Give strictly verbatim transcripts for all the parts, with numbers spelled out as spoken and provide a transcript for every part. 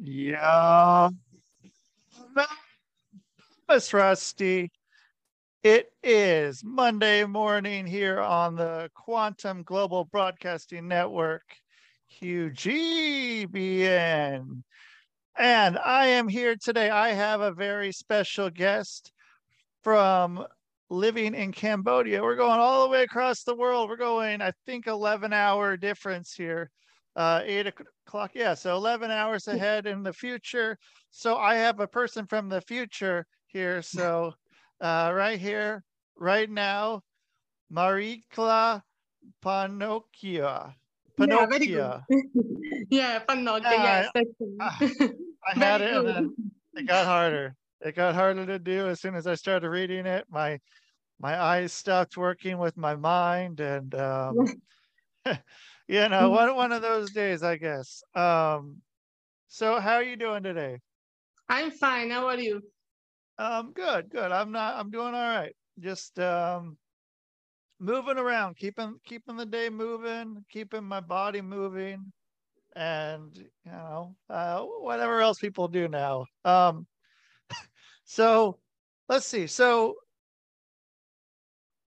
Yeah. Miss Rusty, it is Monday morning here on the Quantum Global Broadcasting Network, Q G B N. And I am here today. I have a very special guest from living in Cambodia. We're going all the way across the world. We're going, I think, eleven hour difference here. Uh, eight o'clock, yeah, so eleven hours ahead in the future. So I have a person from the future here. So uh, right here, right now, Maricla Pannocchia. Pannocchia. Yeah, Pannocchia, yeah, yes. I, I had it, and then it got harder. It got harder to do as soon as I started reading it. My, my eyes stopped working with my mind, and... Um, You know, one, one of those days, I guess. Um, so how are you doing today? I'm fine. How are you? Um, good, good. I'm not, I'm doing all right. Just um, moving around, keeping, keeping the day moving, keeping my body moving, and, you know, uh, whatever else people do now. Um, so let's see. So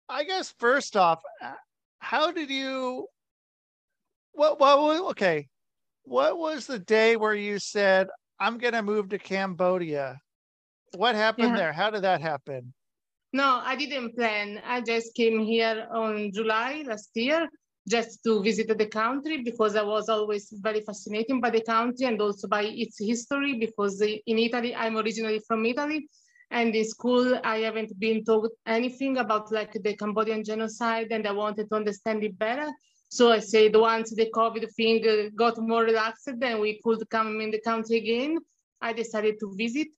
I guess first off, how did you... What, what, okay, what was the day where you said, I'm going to move to Cambodia? What happened yeah. there? How did that happen? No, I didn't plan. I just came here on July last year just to visit the country because I was always very fascinated by the country and also by its history, because in Italy, I'm originally from Italy. And in school, I haven't been taught anything about like the Cambodian genocide, and I wanted to understand it better. So I said, once the COVID thing got more relaxed and we could come in the country again, I decided to visit.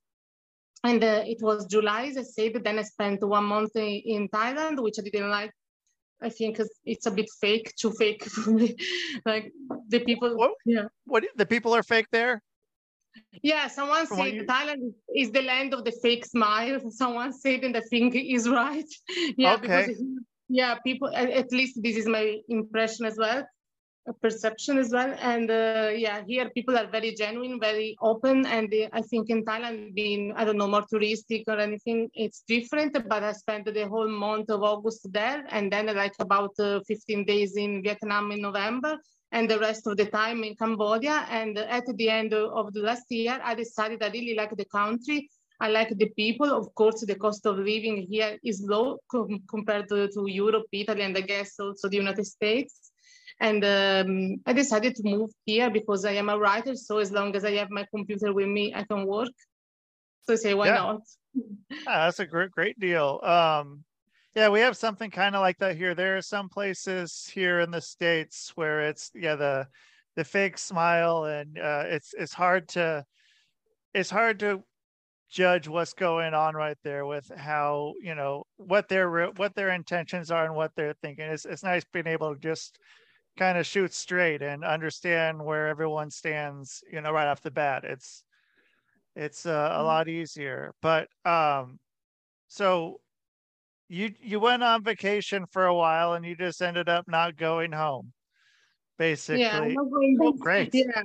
And uh, it was July, as I said. Then I spent one month in Thailand, which I didn't like. I think it's a bit fake, too fake. Like the people, what? yeah. What, the people are fake there? Yeah, someone From said you... Thailand is the land of the fake smile. Someone said, and I think is right. yeah, okay. Because Yeah, people, at least this is my impression as well, a perception as well. And uh, yeah, here people are very genuine, very open. And they, I think in Thailand, being, I don't know, more touristic or anything, it's different. But I spent the whole month of August there. And then like about uh, fifteen days in Vietnam in November, and the rest of the time in Cambodia. And at the end of the last year, I decided I really like the country. I like the people. Of course, the cost of living here is low com compared to, to Europe, Italy, and I guess also the United States. And um, I decided to move here because I am a writer. So as long as I have my computer with me, I can work. So I say, why yeah. not? Yeah, that's a great, great deal. Um, yeah, we have something kind of like that here. There are some places here in the States where it's, yeah, the the fake smile, and uh, it's it's hard to, it's hard to, judge what's going on right there with how, you know, what their what their intentions are and what they're thinking. It's, it's nice being able to just kind of shoot straight and understand where everyone stands, you know, right off the bat. It's it's uh, a lot easier. But um so you you went on vacation for a while and you just ended up not going home, basically. Yeah, I'm not going home. Oh, great. Yeah.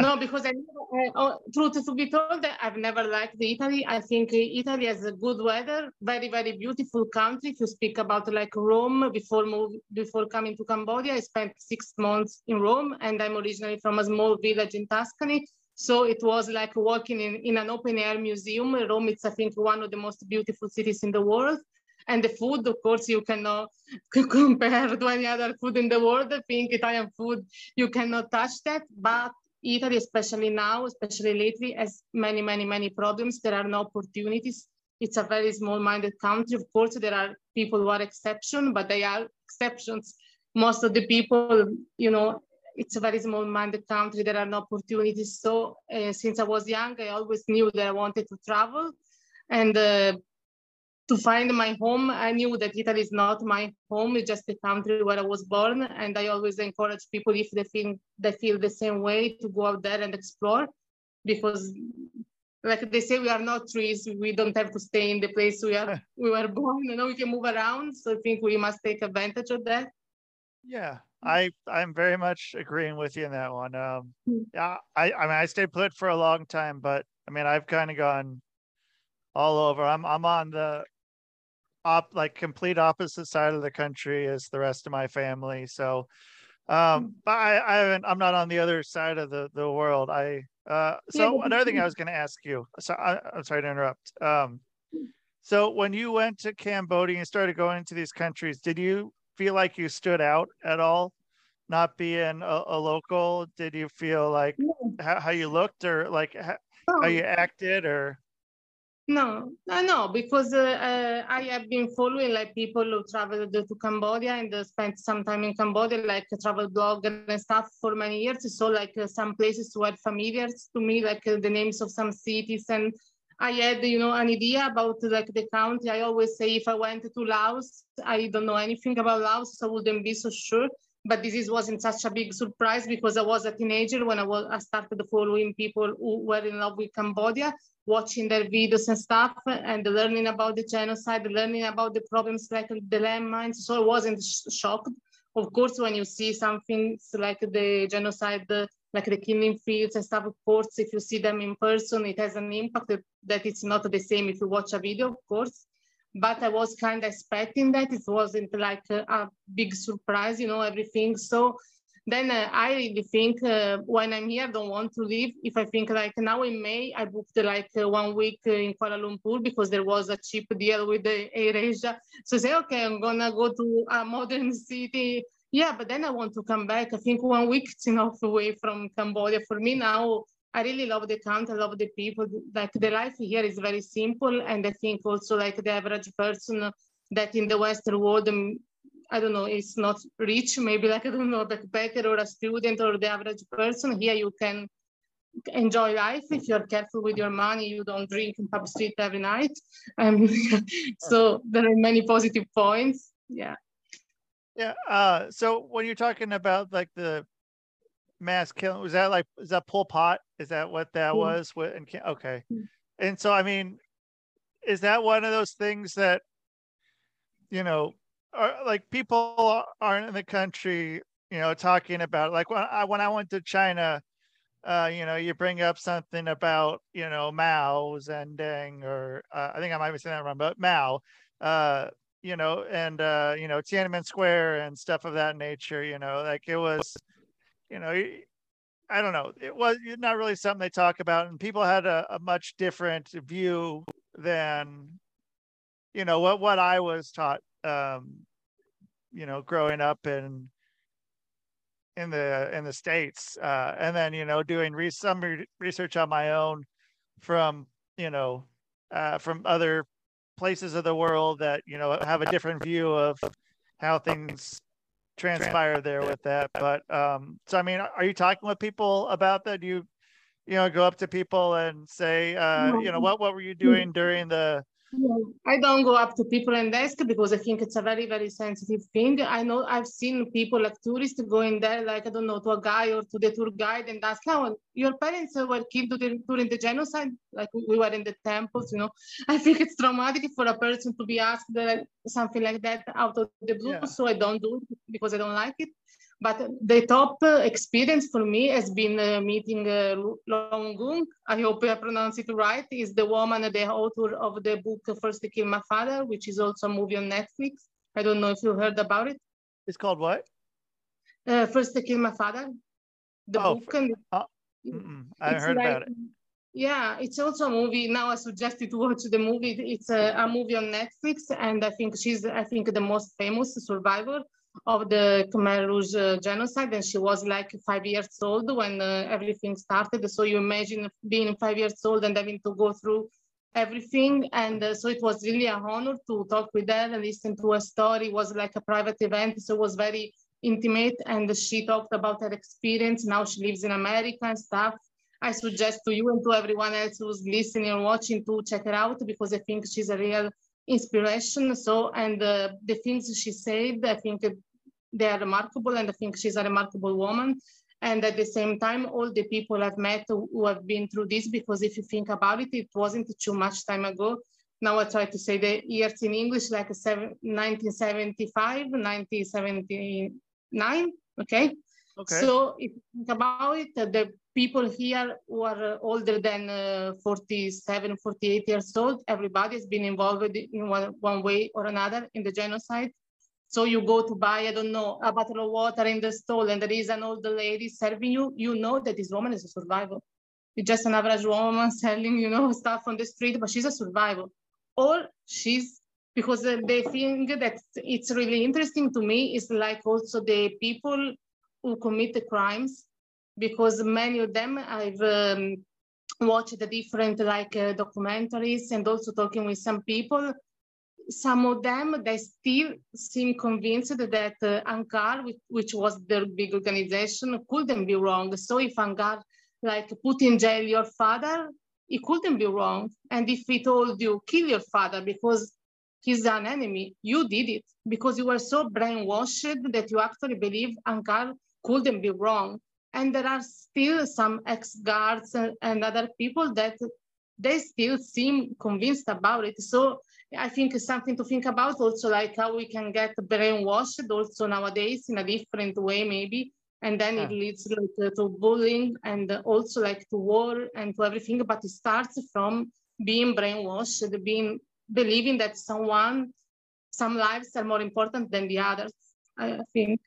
No, because I never, uh, truth to be told, I've never liked Italy. I think Italy has a good weather, very, very beautiful country. If you speak about like Rome, before move, before coming to Cambodia, I spent six months in Rome, and I'm originally from a small village in Tuscany. So it was like walking in, in an open air museum. Rome is, I think, one of the most beautiful cities in the world. And the food, of course, you cannot compare to any other food in the world. I think Italian food, you cannot touch that. But Italy, especially now, especially lately, has many, many, many problems. There are no opportunities. It's a very small-minded country. Of course, there are people who are exceptions, but they are exceptions. Most of the people, you know, it's a very small-minded country. There are no opportunities. So uh, since I was young, I always knew that I wanted to travel. And uh, to find my home, I knew that Italy is not my home. It's just the country where I was born. And I always encourage people, if they think they feel the same way, to go out there and explore. Because like they say, we are not trees. We don't have to stay in the place we are we were born. You know, we can move around. So I think we must take advantage of that. Yeah, I I'm very much agreeing with you in that one. Um, yeah, I I mean I stayed put for a long time, but I mean I've kind of gone all over. I'm I'm on the op like complete opposite side of the country as the rest of my family. So, um, but I I haven't. I'm not on the other side of the the world. I uh. So yeah, another thing I was going to ask you. So I, I'm sorry to interrupt. Um, so when you went to Cambodia and started going to these countries, did you feel like you stood out at all, not being a, a local? Did you feel like no. how, how you looked or like how, no. how you acted or? No, no, no, because uh, uh, I have been following like people who traveled to Cambodia and uh, spent some time in Cambodia, like a travel blog and stuff for many years. So like uh, some places were familiar to me, like uh, the names of some cities, and I had, you know, an idea about like the country. I always say if I went to Laos, I don't know anything about Laos, so I wouldn't be so sure. But this is, wasn't such a big surprise because I was a teenager when I was I started following people who were in love with Cambodia, watching their videos and stuff, and learning about the genocide, learning about the problems like the landmines. So I wasn't sh shocked. Of course, when you see something like the genocide, the, like the killing fields and stuff, of course, if you see them in person, it has an impact that, that it's not the same if you watch a video, of course. But I was kind of expecting that. It wasn't like a, a big surprise, you know, everything. So then uh, I really think uh, when I'm here, I don't want to leave. If I think like now in May, I booked like uh, one week uh, in Kuala Lumpur because there was a cheap deal with the Air Asia. So I say, okay, I'm gonna go to a modern city. Yeah, but then I want to come back. I think one week is enough away from Cambodia. For me now, I really love the country, I love the people. Like the life here is very simple. And I think also like the average person that in the Western world, um, I don't know, it's not rich, maybe like, I don't know, a backpacker or a student or the average person. Here you can enjoy life if you're careful with your money, you don't drink in Pub Street every night. Um, so there are many positive points, yeah. Yeah, uh, so when you're talking about like the mass killing, was that like, is that Pol Pot? Is that what that mm. was? What, and, okay. Mm. And so, I mean, is that one of those things that, you know, Are, like people aren't in the country, you know, talking about like when I when I went to China, uh, you know, you bring up something about, you know, Mao Zedong or uh, I think I might be saying that wrong, but Mao, uh, you know, and uh, you know, Tiananmen Square and stuff of that nature, you know, like it was, you know, I don't know, it was not really something they talk about, and people had a, a much different view than, you know, what what I was taught. Um, you know, growing up in in the in the States, uh, and then you know, doing re some re research on my own from you know uh, from other places of the world that you know have a different view of how things transpire there with that. But um, so, I mean, are you talking with people about that? Do you you know go up to people and say, uh, you know, what what were you doing during the I don't go up to people and ask because I think it's a very, very sensitive thing. I know I've seen people like tourists going there, like, I don't know, to a guy or to the tour guide and ask, oh, your parents were killed during the genocide? Like we were in the temples, you know. I think it's traumatic for a person to be asked something like that out of the blue. Yeah. So I don't do it because I don't like it. But the top experience for me has been uh, meeting uh, Luong Ung. I hope I pronounce it right. Is the woman, the author of the book First They Killed My Father, which is also a movie on Netflix. I don't know if you heard about it. It's called what? Uh, First They Killed My Father. The oh, book. And oh, mm-mm. I haven't heard like, about it. Yeah, it's also a movie. Now I suggest you to watch the movie. It's a, a movie on Netflix, and I think she's, I think, the most famous survivor of the Khmer Rouge uh, genocide, and she was like five years old when uh, everything started. So you imagine being five years old and having to go through everything. And uh, so it was really an honor to talk with her and listen to her story. It was like a private event, so it was very intimate. And she talked about her experience. Now she lives in America and stuff. I suggest to you and to everyone else who's listening or watching to check her out because I think she's a real inspiration. So, and uh, the things she said, I think they are remarkable, and I think she's a remarkable woman. And at the same time, all the people I've met who have been through this, because if you think about it, it wasn't too much time ago. Now I try to say the years in English, like nineteen seventy-five, nineteen seventy-nine, Okay? Okay. So if you think about it, the people here who are older than uh, forty-seven, forty-eight years old, everybody has been involved in one, one way or another in the genocide. So you go to buy, I don't know, a bottle of water in the stall and there is an old lady serving you, you know that this woman is a survivor. It's just an average woman selling, you know, stuff on the street, but she's a survivor. Or she's, because the thing that it's really interesting to me is like also the people who commit the crimes, because many of them I've um, watched the different like uh, documentaries and also talking with some people. Some of them, they still seem convinced that uh, Ankar, which, which was their big organization, couldn't be wrong. So if Ankar like put in jail your father, he couldn't be wrong. And if he told you, kill your father because he's an enemy, you did it because you were so brainwashed that you actually believe Ankar couldn't be wrong. And there are still some ex-guards and, and other people that they still seem convinced about it. So I think it's something to think about also, like how we can get brainwashed also nowadays in a different way maybe. And then yeah. it leads like, to bullying and also like to war and to everything. But it starts from being brainwashed, being believing that someone, some lives are more important than the others, I think.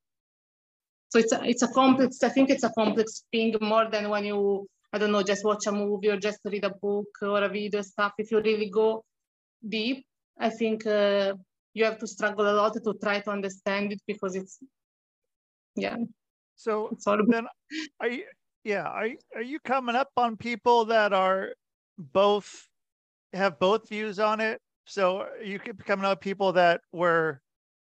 So it's a, it's a complex, I think it's a complex thing more than when you, I don't know, just watch a movie or just read a book or a video stuff. If you really go deep, I think uh, you have to struggle a lot to try to understand it because it's, yeah. So it's horrible. Then are you, yeah, are, are you coming up on people that are both, have both views on it? So you could become another people that were,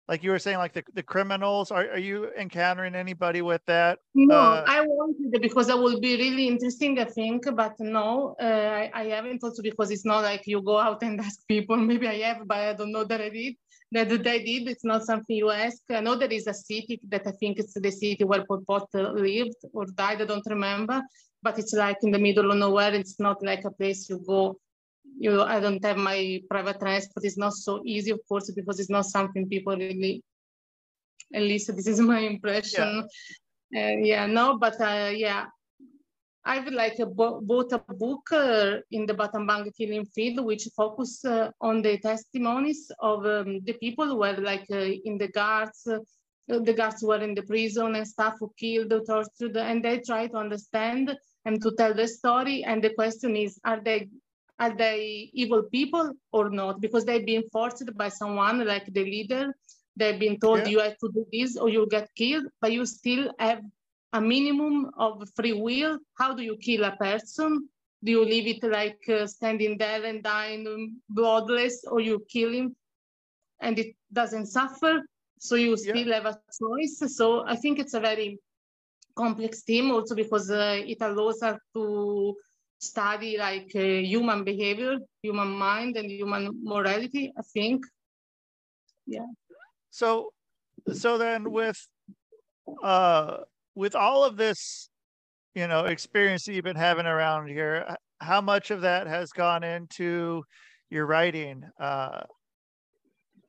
like you were saying, like the, the criminals, are, are you encountering anybody with that? No, uh, I wanted, because that would be really interesting, I think, but no, uh, I, I haven't also, because it's not like you go out and ask people, maybe I have, but I don't know that I did, that they did, it's not something you ask. I know there is a city that I think it's the city where Pol Pot lived or died, I don't remember, but it's like in the middle of nowhere, it's not like a place you go. You, I don't have my private transport. It's not so easy, of course, because it's not something people really, at least this is my impression. Yeah, uh, yeah no, but uh, yeah, I've like a bo bought a book uh, in the Battambang killing field, which focus uh, on the testimonies of um, the people who were like uh, in the guards, uh, the guards who were in the prison and stuff who killed, tortured, and they try to understand and to tell the story. And the question is, are they Are they evil people or not? Because they've been forced by someone like the leader. They've been told yeah. you have to do this or you'll get killed, but you still have a minimum of free will. How do you kill a person? Do you leave it like uh, standing there and dying bloodless, or you kill him and it doesn't suffer? So you still yeah. have a choice. So I think it's a very complex theme also because uh, it allows us to study like uh, human behavior, human mind, and human morality, I think. Yeah. So, so then with, uh, with all of this, you know, experience that you've been having around here, how much of that has gone into your writing? Uh,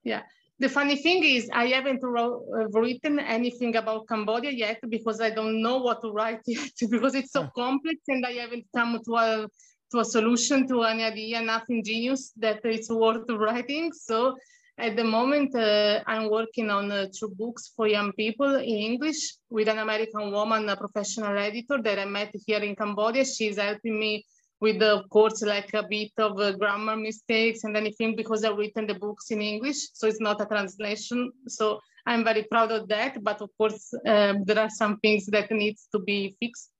yeah. The funny thing is, I haven't wrote, uh, written anything about Cambodia yet because I don't know what to write yet because it's so complex and I haven't come to a, to a solution, to an idea, nothing genius that it's worth writing. So at the moment, uh, I'm working on uh, two books for young people in English with an American woman, a professional editor that I met here in Cambodia. She's helping me with, of course, like a bit of uh, grammar mistakes and anything because I've written the books in English, so it's not a translation. So I'm very proud of that, but of course, um, there are some things that needs to be fixed.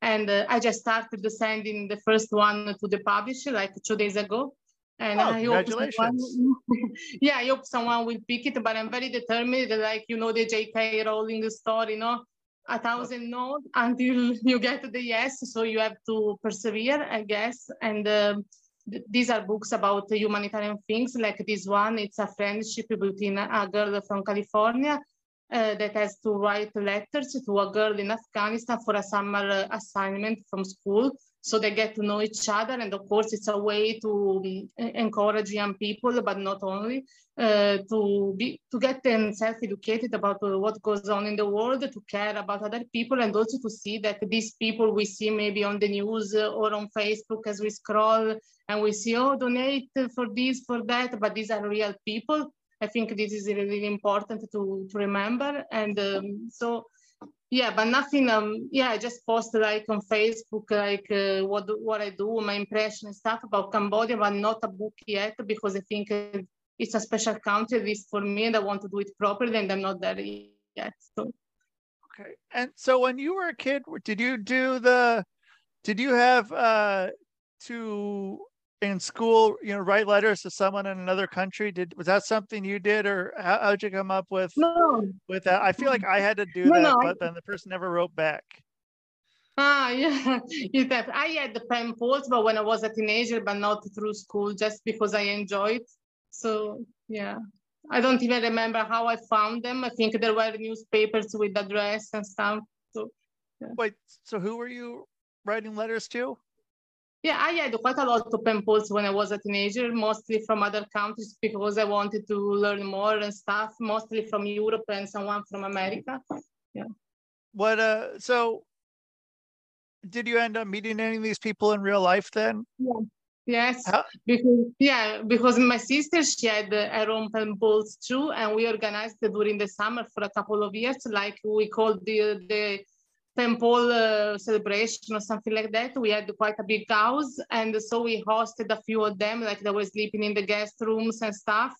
And uh, I just started sending the first one to the publisher like two days ago. And oh, I hope someone, yeah, I hope someone will pick it, but I'm very determined, like, you know, the J K Rowling story, you know, a thousand no's until you get to the yes. So you have to persevere, I guess. And uh, th these are books about humanitarian things. Like this one, it's a friendship between a girl from California uh, that has to write letters to a girl in Afghanistan for a summer uh, assignment from school. So they get to know each other, and of course it's a way to encourage young people, but not only, uh, to be to get themselves educated about what goes on in the world, to care about other people, and also to see that these people we see maybe on the news or on Facebook as we scroll, and we see, oh, donate for this, for that, but these are real people. I think this is really important to, to remember. And um, so, yeah, but nothing, um, yeah, I just post like on Facebook, like uh, what, what I do, my impression and stuff about Cambodia, but not a book yet, because I think it's a special country, at least for me, and I want to do it properly, and I'm not there yet, so. Okay, and so when you were a kid, did you do the, did you have uh, to, in school, you know, write letters to someone in another country? Did was that something you did, or how, how'd you come up with no. with that? I feel like I had to do no, that, no, but I, then the person never wrote back. Ah, yeah, I had the pen pals, but when I was a teenager, but not through school, just because I enjoyed. So yeah, I don't even remember how I found them. I think there were newspapers with address and stuff. So yeah. Wait, so who were you writing letters to? Yeah, I had quite a lot of pen pals when I was a teenager, mostly from other countries because I wanted to learn more and stuff, mostly from Europe and someone from America. Yeah. What, uh, so did you end up meeting any of these people in real life then? Yeah. Yes. How? Because, yeah, because my sister, she had her own pen pals too, and we organized during the summer for a couple of years, like we called the, the temple uh, celebration or something like that. We had quite a big house, and so we hosted a few of them, like they were sleeping in the guest rooms and stuff.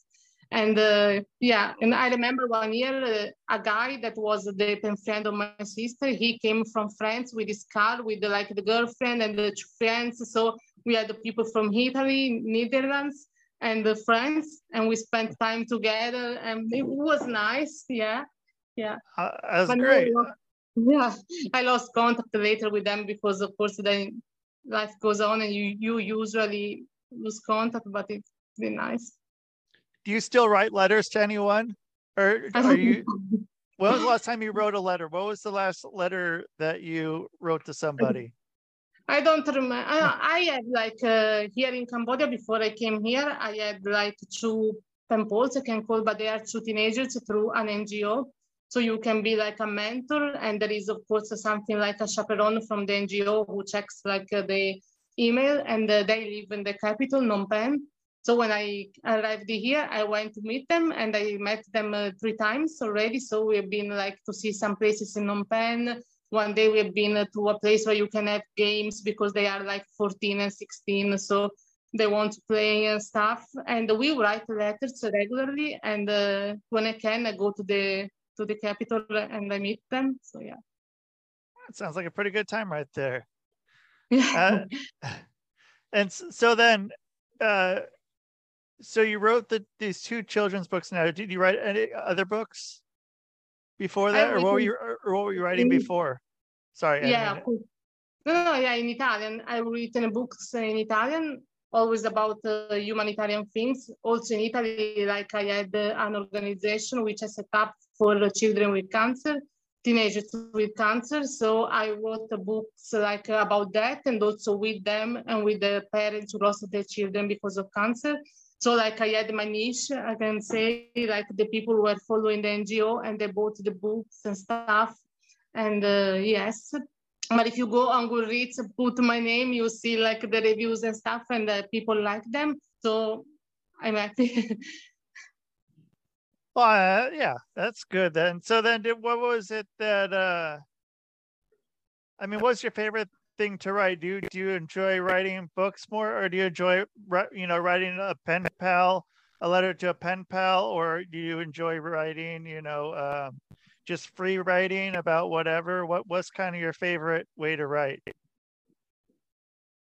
And uh, yeah, and I remember one year, uh, a guy that was the pen friend of my sister, he came from France with his car, with the, like the girlfriend and the two friends. So we had the people from Italy, Netherlands, and the friends, and we spent time together, and it was nice, yeah, yeah. Uh, that's but great. No, yeah, I lost contact later with them because, of course, then life goes on and you, you usually lose contact, but it's been nice. Do you still write letters to anyone? Or are you? When was the last time you wrote a letter? What was the last letter that you wrote to somebody? I don't remember. I, I had like uh, here in Cambodia, before I came here, I had like two pen pals I can call, but they are two teenagers through an N G O. So you can be like a mentor, and there is, of course, something like a chaperone from the N G O who checks like the email, and they live in the capital, Phnom Penh. So when I arrived here, I went to meet them, and I met them uh, three times already. So we've been like to see some places in Phnom Penh. One day we've been to a place where you can have games because they are like fourteen and sixteen. So they want to play and stuff. And we write letters regularly. And uh, when I can, I go to the to the capital and I meet them. So yeah, that sounds like a pretty good time right there. Yeah. Uh, and so then, uh, so you wrote the, these two children's books. Now, did you write any other books before that, or what were you or what were you writing before? Sorry. Yeah. No, no, yeah. In Italian, I've written books in Italian, always about uh, humanitarian things. Also in Italy, like I had uh, an organization which I set up for children with cancer, teenagers with cancer. So I wrote the books like about that, and also with them and with the parents who lost their children because of cancer. So like I had my niche, I can say, like the people who were following the N G O, and they bought the books and stuff. And uh, yes, but if you go on Goodreads, put my name, you see like the reviews and stuff, and uh, people like them. So I'm happy. Well, uh, yeah, that's good then. So then did, what was it that, uh, I mean, what's your favorite thing to write? Do you, do you enjoy writing books more, or do you enjoy, you know, writing a pen pal, a letter to a pen pal, or do you enjoy writing, you know, uh, just free writing about whatever? What What's kind of your favorite way to write?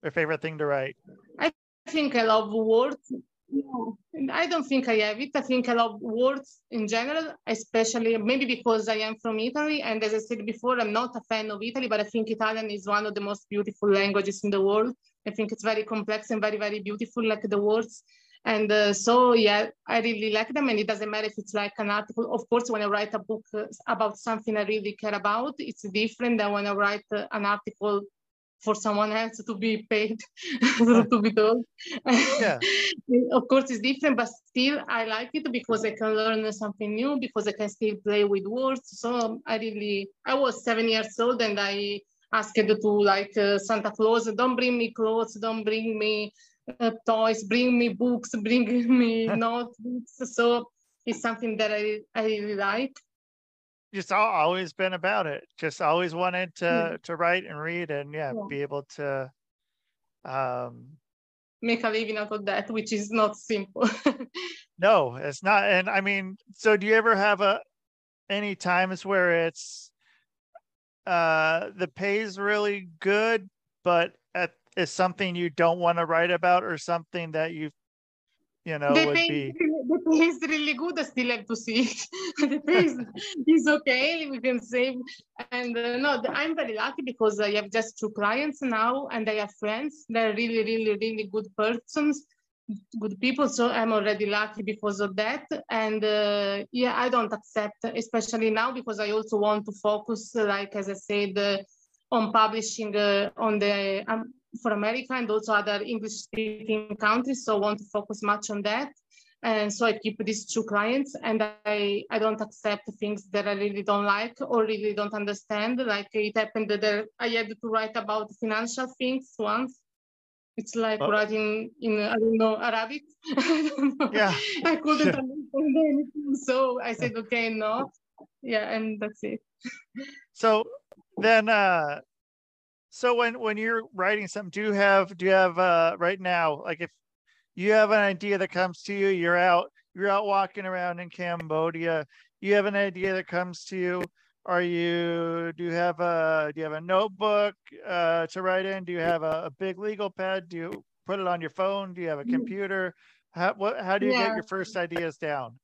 Your favorite thing to write? I think I love words. No, I don't think I have it. I think I love words in general, especially maybe because I am from Italy. And as I said before, I'm not a fan of Italy, but I think Italian is one of the most beautiful languages in the world. I think it's very complex and very, very beautiful, like the words. And uh, so, yeah, I really like them. And it doesn't matter if it's like an article. Of course, when I write a book about something I really care about, it's different than when I write an article for someone else to be paid, to be told. Yeah. Of course, it's different, but still I like it because I can learn something new, because I can still play with words. So I really, I was seven years old and I asked to like uh, Santa Claus, don't bring me clothes, don't bring me uh, toys, bring me books, bring me notebooks. So it's something that I, I really like. Just always been about it. Just always wanted to mm-hmm. to write and read and yeah, yeah. be able to um, make a living out of that, which is not simple. No, it's not. And I mean, so do you ever have a any times where it's uh, the pay is really good, but at, it's something you don't want to write about or something that you you know they would be. The pay is really good. I still have to see it. The pay is, is okay. We can save. And uh, no, I'm very lucky because I have just two clients now, and I have friends. They're really, really, really good persons, good people. So I'm already lucky because of that. And uh, yeah, I don't accept, especially now, because I also want to focus, like as I said, uh, on publishing uh, on the um, for America and also other English-speaking countries. So I want to focus much on that. And so I keep these two clients, and I, I don't accept things that I really don't like or really don't understand. Like it happened that I had to write about financial things once. It's like oh. writing in, I don't know, Arabic. I don't know. Yeah. I couldn't understand anything. So I said, okay, no. Yeah, and that's it. So then, uh, so when, when you're writing something, do you have, do you have uh, right now, like if, you have an idea that comes to you, you're out, you're out walking around in Cambodia, you have an idea that comes to you, are you, do you have a, do you have a notebook uh, to write in? Do you have a, a big legal pad? Do you put it on your phone? Do you have a computer? How, what, how do you yeah. get your first ideas down?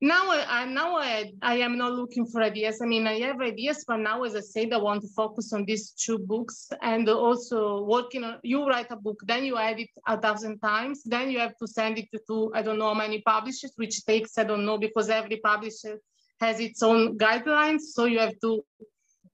Now, I, now I, I am not looking for ideas. I mean, I have ideas, but now, as I said, I want to focus on these two books and also working on, you write a book, then you edit a thousand times, then you have to send it to, I don't know how many publishers, which takes, I don't know, because every publisher has its own guidelines. So you have to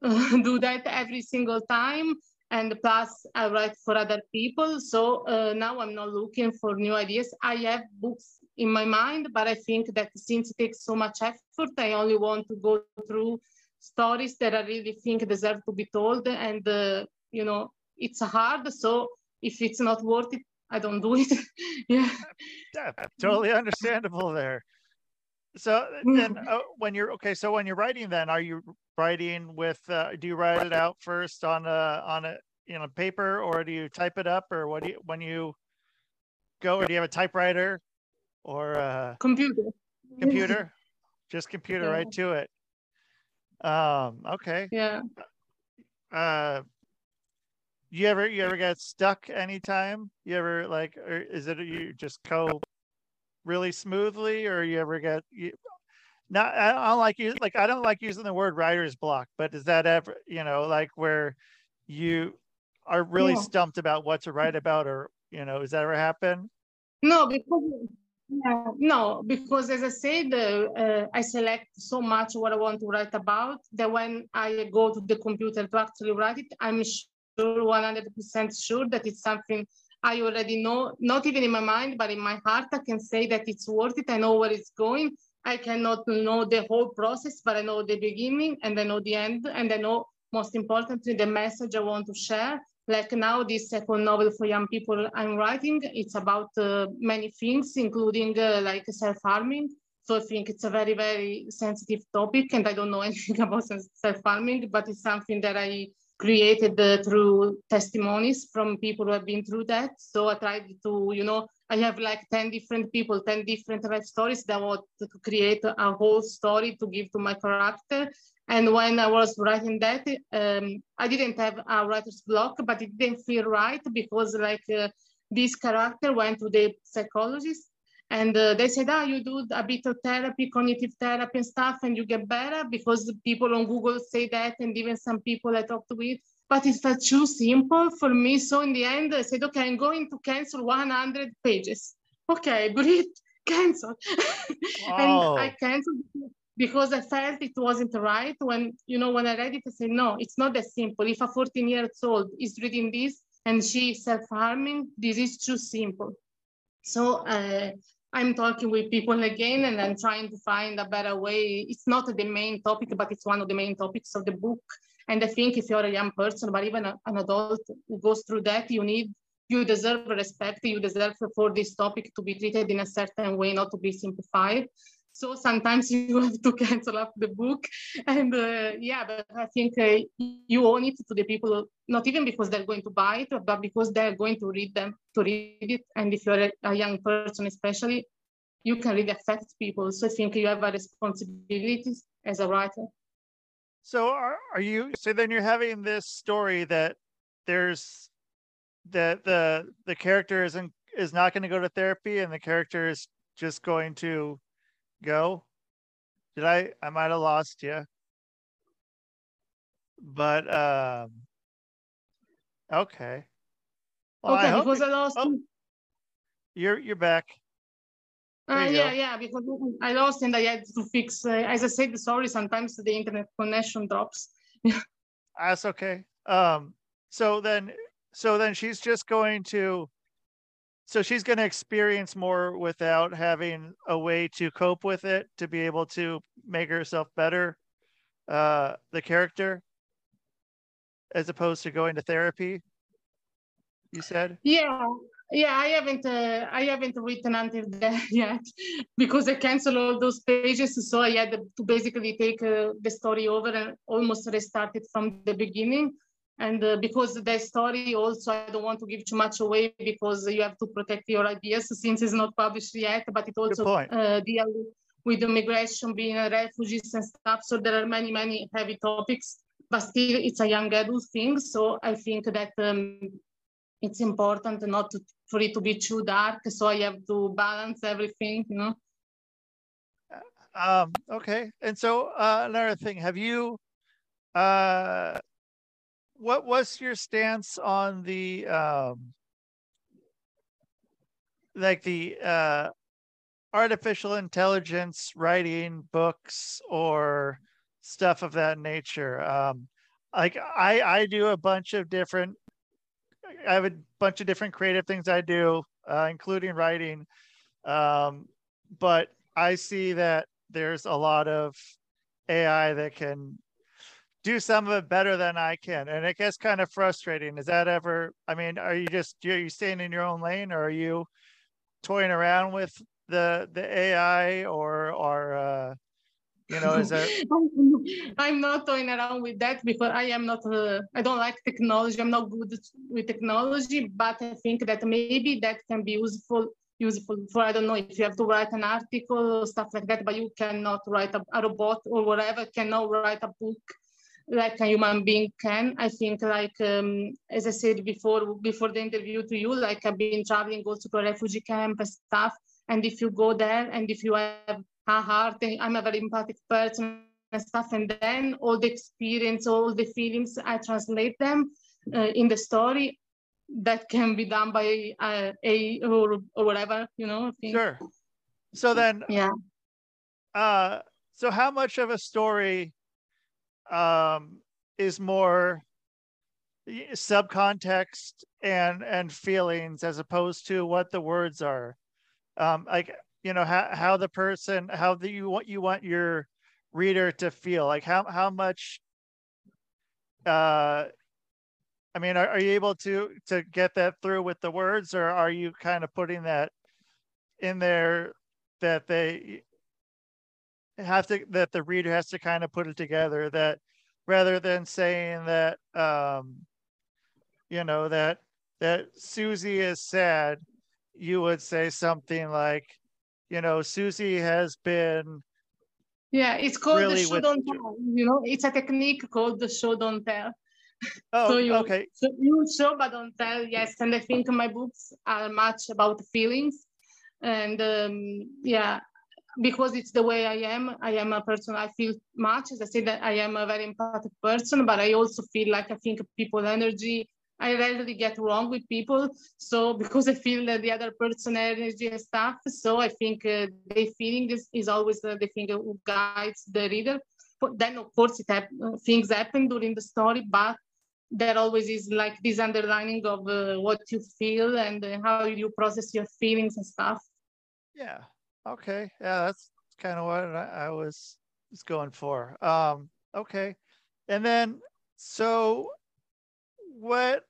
uh, do that every single time. And plus, I write for other people. So uh, now I'm not looking for new ideas. I have books in my mind, but I think that since it takes so much effort, I only want to go through stories that I really think deserve to be told. And, uh, you know, it's hard. So if it's not worth it, I don't do it. Yeah. Yeah, totally understandable there. So then uh, when you're, okay, so when you're writing then, are you writing with, uh, do you write it out first on a, on a, you know, paper, or do you type it up, or what do you, when you go, or do you have a typewriter? Or uh, computer, computer, just computer, yeah. right to it. Um, okay. Yeah. Uh, you ever, you ever get stuck anytime? You ever like, or is it you just go really smoothly, or you ever get you? Not, I don't like you. Like I don't like using the word writer's block, but is that ever, you know, like where you are really yeah. stumped about what to write about, or you know, does that ever happen? No, because. Uh, no, because as I said, uh, uh, I select so much what I want to write about that when I go to the computer to actually write it, I'm sure, one hundred percent sure that it's something I already know, not even in my mind, but in my heart, I can say that it's worth it. I know where it's going. I cannot know the whole process, but I know the beginning and I know the end. And I know, most importantly, the message I want to share. Like now, this second novel for young people I'm writing, it's about uh, many things, including uh, like self-harming. So I think it's a very, very sensitive topic, and I don't know anything about self-harming, but it's something that I created uh, through testimonies from people who have been through that. So I tried to, you know, I have like ten different people, ten different life stories that I want to create a whole story to give to my character. And when I was writing that, um, I didn't have a writer's block, but it didn't feel right because like uh, this character went to the psychologist and uh, they said, ah, oh, you do a bit of therapy, cognitive therapy and stuff, and you get better because people on Google say that, and even some people I talked with, but it felt too simple for me. So in the end, I said, okay, I'm going to cancel one hundred pages. Okay, great, cancel. Wow. And I canceled. because I felt it wasn't right. When, you know, when I read it, I said, no, it's not that simple. If a fourteen years old is reading this and she self-harming, this is too simple. So uh, I'm talking with people again, and I'm trying to find a better way. It's not the main topic, but it's one of the main topics of the book. And I think if you're a young person, but even a, an adult who goes through that, you need, you deserve respect. You deserve for this topic to be treated in a certain way, not to be simplified. So sometimes you have to cancel up the book. And uh, yeah, but I think uh, you own it to the people, not even because they're going to buy it, but because they're going to read them, to read it. And if you're a, a young person, especially, you can really affect people. So I think you have a responsibility as a writer. So are, are you, so then you're having this story that there's, that the, the character isn't, is not going to go to therapy, and the character is just going to go. Did I, I might have lost you. But, um, okay. Well, okay, I because I lost you. Oh, you're, you're back. Uh, yeah, go. yeah, because I lost and I had to fix. Uh, as I said, sorry, sometimes the internet connection drops. That's okay. Um, so then, so then she's just going to, so she's going to experience more without having a way to cope with it, to be able to make herself better, uh, the character, as opposed to going to therapy, you said? Yeah. Yeah, I haven't uh, I haven't written until that yet, because I canceled all those pages. So I had to basically take uh, the story over and almost restart it from the beginning. And uh, because the story also, I don't want to give too much away, because you have to protect your ideas, since it's not published yet, but it also uh, deals with immigration, being a refugees and stuff. So there are many, many heavy topics, but still it's a young adult thing. So I think that um, it's important not to, for it to be too dark, so I have to balance everything, you know. Um, okay, and so uh, another thing, have you, uh, what was your stance on the, um, like the uh, artificial intelligence writing books or stuff of that nature? Um, like I, I do a bunch of different I have a bunch of different creative things I do, uh, including writing. Um, but I see that there's a lot of A I that can do some of it better than I can. And it gets kind of frustrating. Is that ever, I mean, are you just, are you staying in your own lane, or are you toying around with the, the A I or, or, uh, you know, is there... I'm not toying around with that, because I am not, uh, I don't like technology. I'm not good with technology, but I think that maybe that can be useful, useful for, I don't know, if you have to write an article or stuff like that, but you cannot write a, a robot or whatever, cannot write a book like a human being can. I think, like, um, as I said before, before the interview to you, like I've been traveling also to a refugee camp and stuff. And if you go there and if you have a heart, I'm a very empathic person and stuff, and then all the experience, all the feelings, I translate them uh, in the story. That can be done by uh, a or, or whatever, you know. Sure. So then, yeah. Uh, so how much of a story um, is more subcontext and and feelings as opposed to what the words are? Um, like, you know, how, how the person, how the, you what you want your reader to feel, like how, how much, uh, I mean, are, are you able to, to get that through with the words, or are you kind of putting that in there that they have to, that the reader has to kind of put it together, that rather than saying that, um, you know, that, that Susie is sad, you would say something like, you know, Susie has been. Yeah, it's called really the show don't tell. You know, it's a technique called the show don't tell. Oh, so you, okay. So you show but don't tell, yes. And I think my books are much about feelings. And um, yeah, because it's the way I am. I am a person, I feel much. As I said, I am a very empathic person, but I also feel like I think people energy. I rarely get wrong with people. So because I feel that the other person energy and stuff. So I think uh, the feeling is, is always uh, the thing who guides the reader. But then of course it hap things happen during the story, but there always is like this underlining of uh, what you feel and uh, how you process your feelings and stuff. Yeah. Okay. Yeah. That's kind of what I, I was, was going for. Um, okay. And then, so what,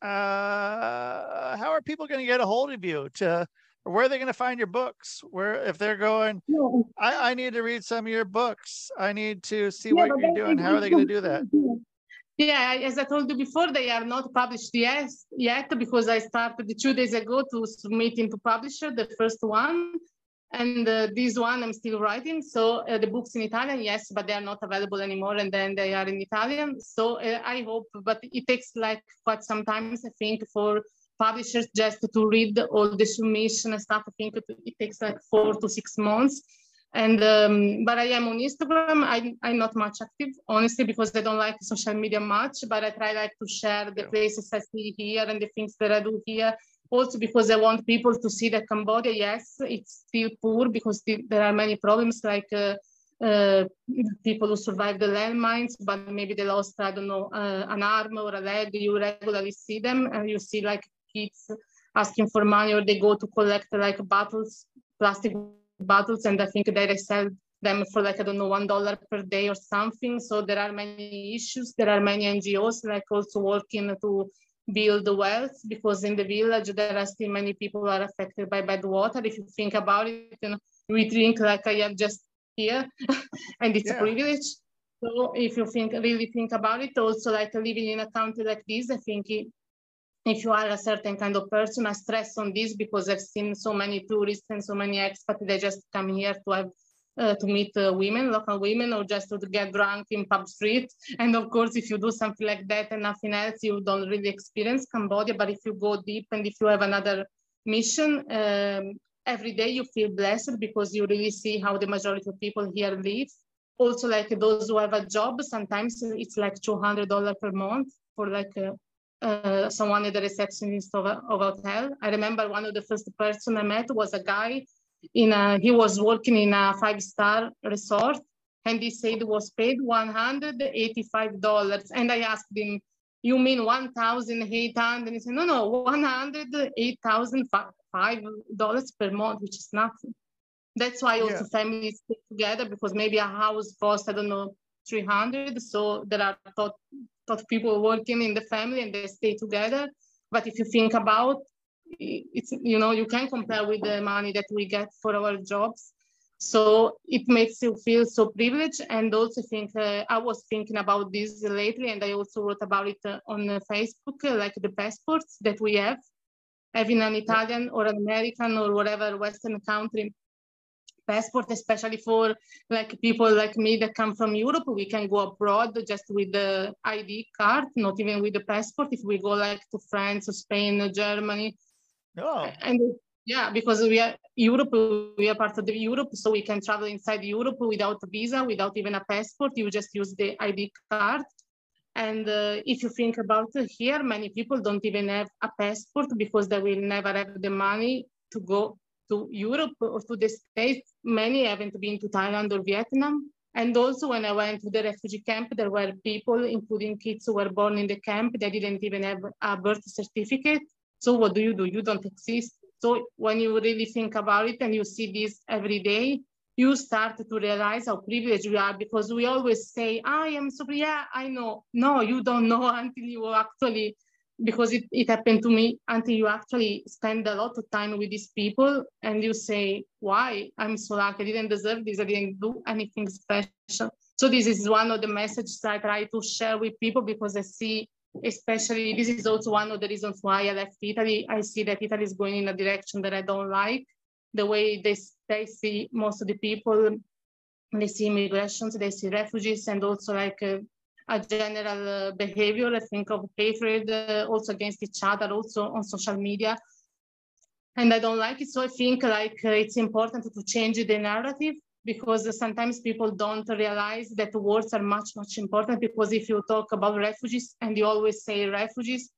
uh, how are people going to get a hold of you to, or where are they going to find your books? Where, if they're going, no. I, I need to read some of your books. I need to see yeah, what you're doing. How are they going to do that? Yeah, as I told you before, they are not published yet, yet because I started two days ago to submit into publisher, the first one. And uh, this one I'm still writing. So uh, the books in Italian, yes, but they are not available anymore. And then they are in Italian. So uh, I hope, but it takes like quite some time, I think, for publishers just to read all the submission and stuff. I think it takes like four to six months. And um, but I am on Instagram. I, I'm not much active, honestly, because I don't like social media much, but I try like to share the places I see here and the things that I do here. Also because I want people to see that Cambodia, yes, it's still poor because th there are many problems like uh, uh, people who survived the landmines, but maybe they lost, I don't know, uh, an arm or a leg. You regularly see them and you see like kids asking for money or they go to collect like bottles, plastic bottles, and I think they resell them for like, I don't know, one dollar per day or something. So there are many issues. There are many N G Os like also working to build the wealth because in the village there are still many people who are affected by bad water. If you think about it, you know, we drink like I am just here and it's yeah. a privilege. So if you think really think about it, also like living in a country like this, I think it, if you are a certain kind of person, I stress on this because I've seen so many tourists and so many expats, they just come here to have Uh, to meet uh, women, local women, or just to get drunk in Pub Street. And of course, if you do something like that and nothing else, you don't really experience Cambodia. But if you go deep and if you have another mission, um, every day you feel blessed because you really see how the majority of people here live. Also, like those who have a job, sometimes it's like two hundred dollars per month for like a, uh, someone at the receptionist of a, of a hotel. I remember one of the first person I met was a guy In a, he was working in a five-star resort, and he said he was paid one hundred eighty-five dollars. And I asked him, "You mean one thousand eight hundred dollars?" And he said, "No, no, one hundred eight thousand five dollars per month, which is nothing." That's why also yeah. families stay together because maybe a house costs, I don't know, three hundred dollars. So there are tot, tot people working in the family and they stay together. But if you think about it's, you know, you can compare with the money that we get for our jobs. So it makes you feel so privileged. And also think, uh, I was thinking about this lately, and I also wrote about it uh, on Facebook, uh, like the passports that we have, having an Italian or an American or whatever Western country passport, especially for like people like me that come from Europe, we can go abroad just with the I D card, not even with the passport. If we go like to France or Spain or Germany, Oh. And yeah, because we are Europe, we are part of the Europe, so we can travel inside Europe without a visa, without even a passport. You just use the I D card. And uh, if you think about it here, many people don't even have a passport because they will never have the money to go to Europe or to the States. Many haven't been to Thailand or Vietnam. And also when I went to the refugee camp, there were people, including kids who were born in the camp, they didn't even have a birth certificate. So what do you do? You don't exist. So when you really think about it and you see this every day, you start to realize how privileged we are because we always say, I am so, yeah, I know. No, you don't know until you actually, because it, it happened to me, until you actually spend a lot of time with these people and you say, why? I'm so lucky. I didn't deserve this. I didn't do anything special. So this is one of the messages I try to share with people because I see especially, this is also one of the reasons why I left Italy. I see that Italy is going in a direction that I don't like. The way they, they see most of the people, they see immigrations, they see refugees, and also like a, a general uh, behavior, I think, of hatred, uh, also against each other, also on social media. And I don't like it. So I think like uh, it's important to change the narrative because sometimes people don't realize that words are much, much important because if you talk about refugees and you always say refugees,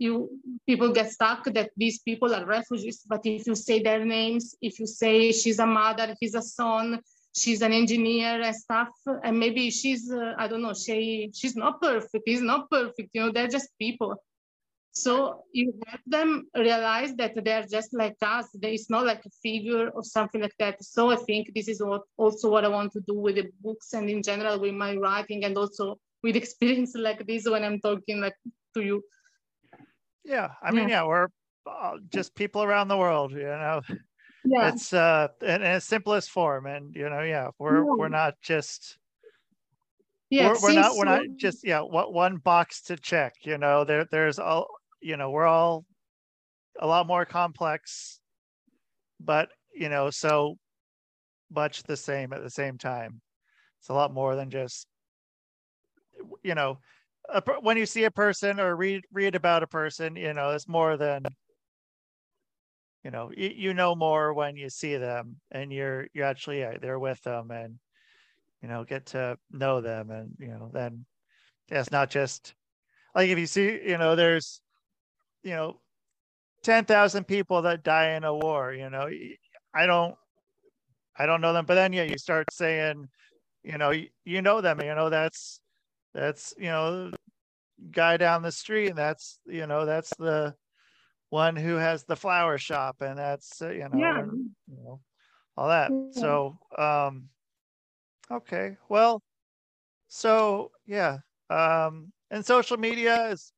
you people get stuck that these people are refugees. But if you say their names, if you say she's a mother, he's a son, she's an engineer and stuff, and maybe she's, uh, I don't know, she she's not perfect, he's not perfect, you know, they're just people. So you help them realize that they're just like us. It's not like a figure or something like that. So I think this is what, also what I want to do with the books and in general with my writing, and also with experience like this when I'm talking like to you. Yeah, I mean, yeah, yeah we're just people around the world, you know. Yeah. It's uh, in, in its simplest form, and you know, yeah, we're yeah. we're not just. Yeah, we're, we're not we're so. not just yeah what one box to check, you know. There there's all you know we're all a lot more complex, but you know so much the same at the same time. It's a lot more than just you know a, when you see a person or read read about a person, you know it's more than you know you, you know more when you see them and you're you're actually yeah, there with them, and you know, get to know them. And, you know, then yeah, it's not just like if you see, you know, there's, you know, ten thousand people that die in a war, you know, I don't, I don't know them. But then, yeah, you start saying, you know, you, you know them, you know, that's, that's, you know, guy down the street, and that's, you know, that's the one who has the flower shop, and that's, you know, yeah. and, you know all that. Yeah. So, um, okay, well, so yeah, um, and social media is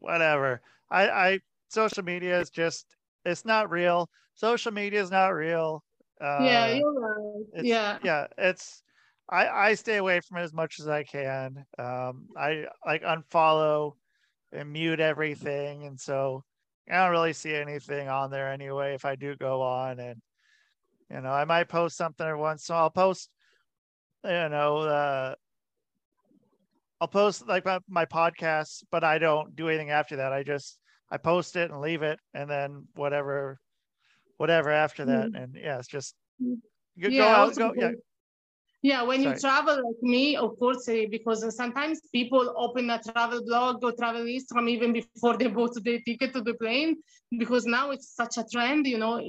whatever. I, I social media is just it's not real. Social media is not real. Uh, yeah, you're right. It's, yeah, yeah. It's I I stay away from it as much as I can. Um, I like unfollow and mute everything, and so I don't really see anything on there anyway. If I do go on, and you know, I might post something every once in a while. I'll post. you know, uh, I'll post like my, my podcasts, but I don't do anything after that. I just, I post it and leave it. And then whatever, whatever after that. Mm. And yeah, it's just, you yeah, go out, go, yeah. Yeah, when Sorry. you travel like me, of course, because sometimes people open a travel blog or travel Instagram even before they bought the ticket to the plane, because now it's such a trend, you know.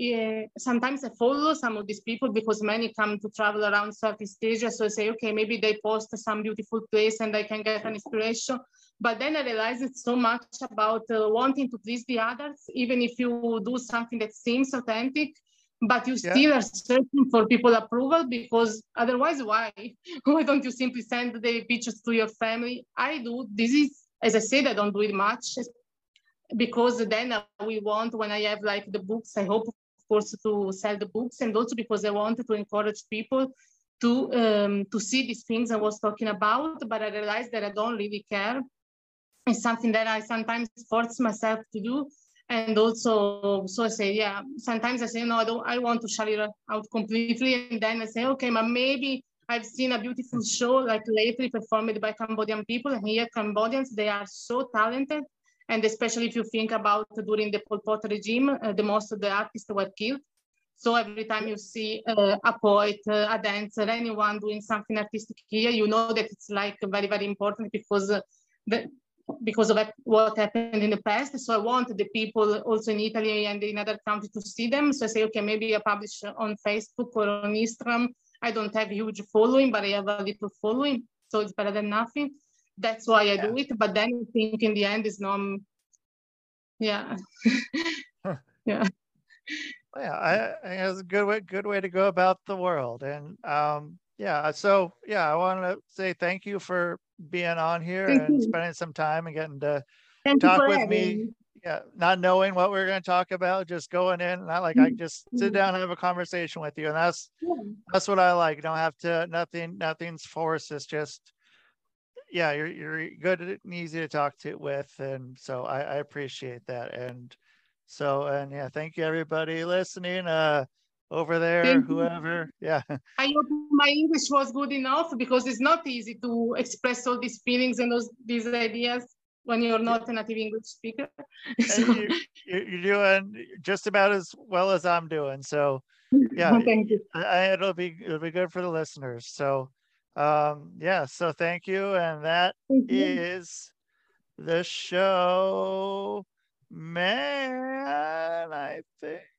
Sometimes I follow some of these people because many come to travel around Southeast Asia. So I say, okay, maybe they post some beautiful place and I can get an inspiration. But then I realized it's so much about uh, wanting to please the others, even if you do something that seems authentic. But you still yeah. are searching for people approval, because otherwise, why? Why don't you simply send the pictures to your family? I do. This is, as I said, I don't do it much, because then we want, when I have like the books, I hope, of course, to sell the books, and also because I wanted to encourage people to um, to see these things I was talking about. But I realized that I don't really care. It's something that I sometimes force myself to do. And also, so I say, yeah, sometimes I say, no, I don't, I want to shut it out completely. And then I say, okay, but maybe I've seen a beautiful show like lately performed by Cambodian people. And here Cambodians, they are so talented. And especially if you think about during the Pol Pot regime, uh, the most of the artists were killed. So every time you see uh, a poet, uh, a dancer, anyone doing something artistic here, you know that it's like very, very important, because uh, the because of what happened in the past. So I wanted the people also in Italy and in other countries to see them. So I say, okay, maybe I publish on Facebook or on Instagram. I don't have a huge following, but I have a little following. So it's better than nothing. That's why I yeah. do it. But then I think in the end, it's not, yeah. huh. Yeah. Well, yeah, I, I think it's a good way, good way to go about the world. And um, yeah, so yeah, I want to say thank you for being on here Thank and you. spending some time and getting to Thank talk with me. me yeah not knowing what we're going to talk about, just going in, not like mm-hmm. I just sit down and have a conversation with you, and that's yeah. that's what I like. You don't have to, nothing nothing's forced. It's just yeah you're, you're good and easy to talk to with, and so I, I appreciate that. And so and yeah thank you everybody listening uh over there, whoever, yeah. I hope my English was good enough, because it's not easy to express all these feelings and those, these ideas when you're not a native English speaker. So. You, you're doing just about as well as I'm doing, so yeah. Well, thank you. I, it'll be it'll be good for the listeners. So um, yeah, so thank you, and that thank is the show. Man, I think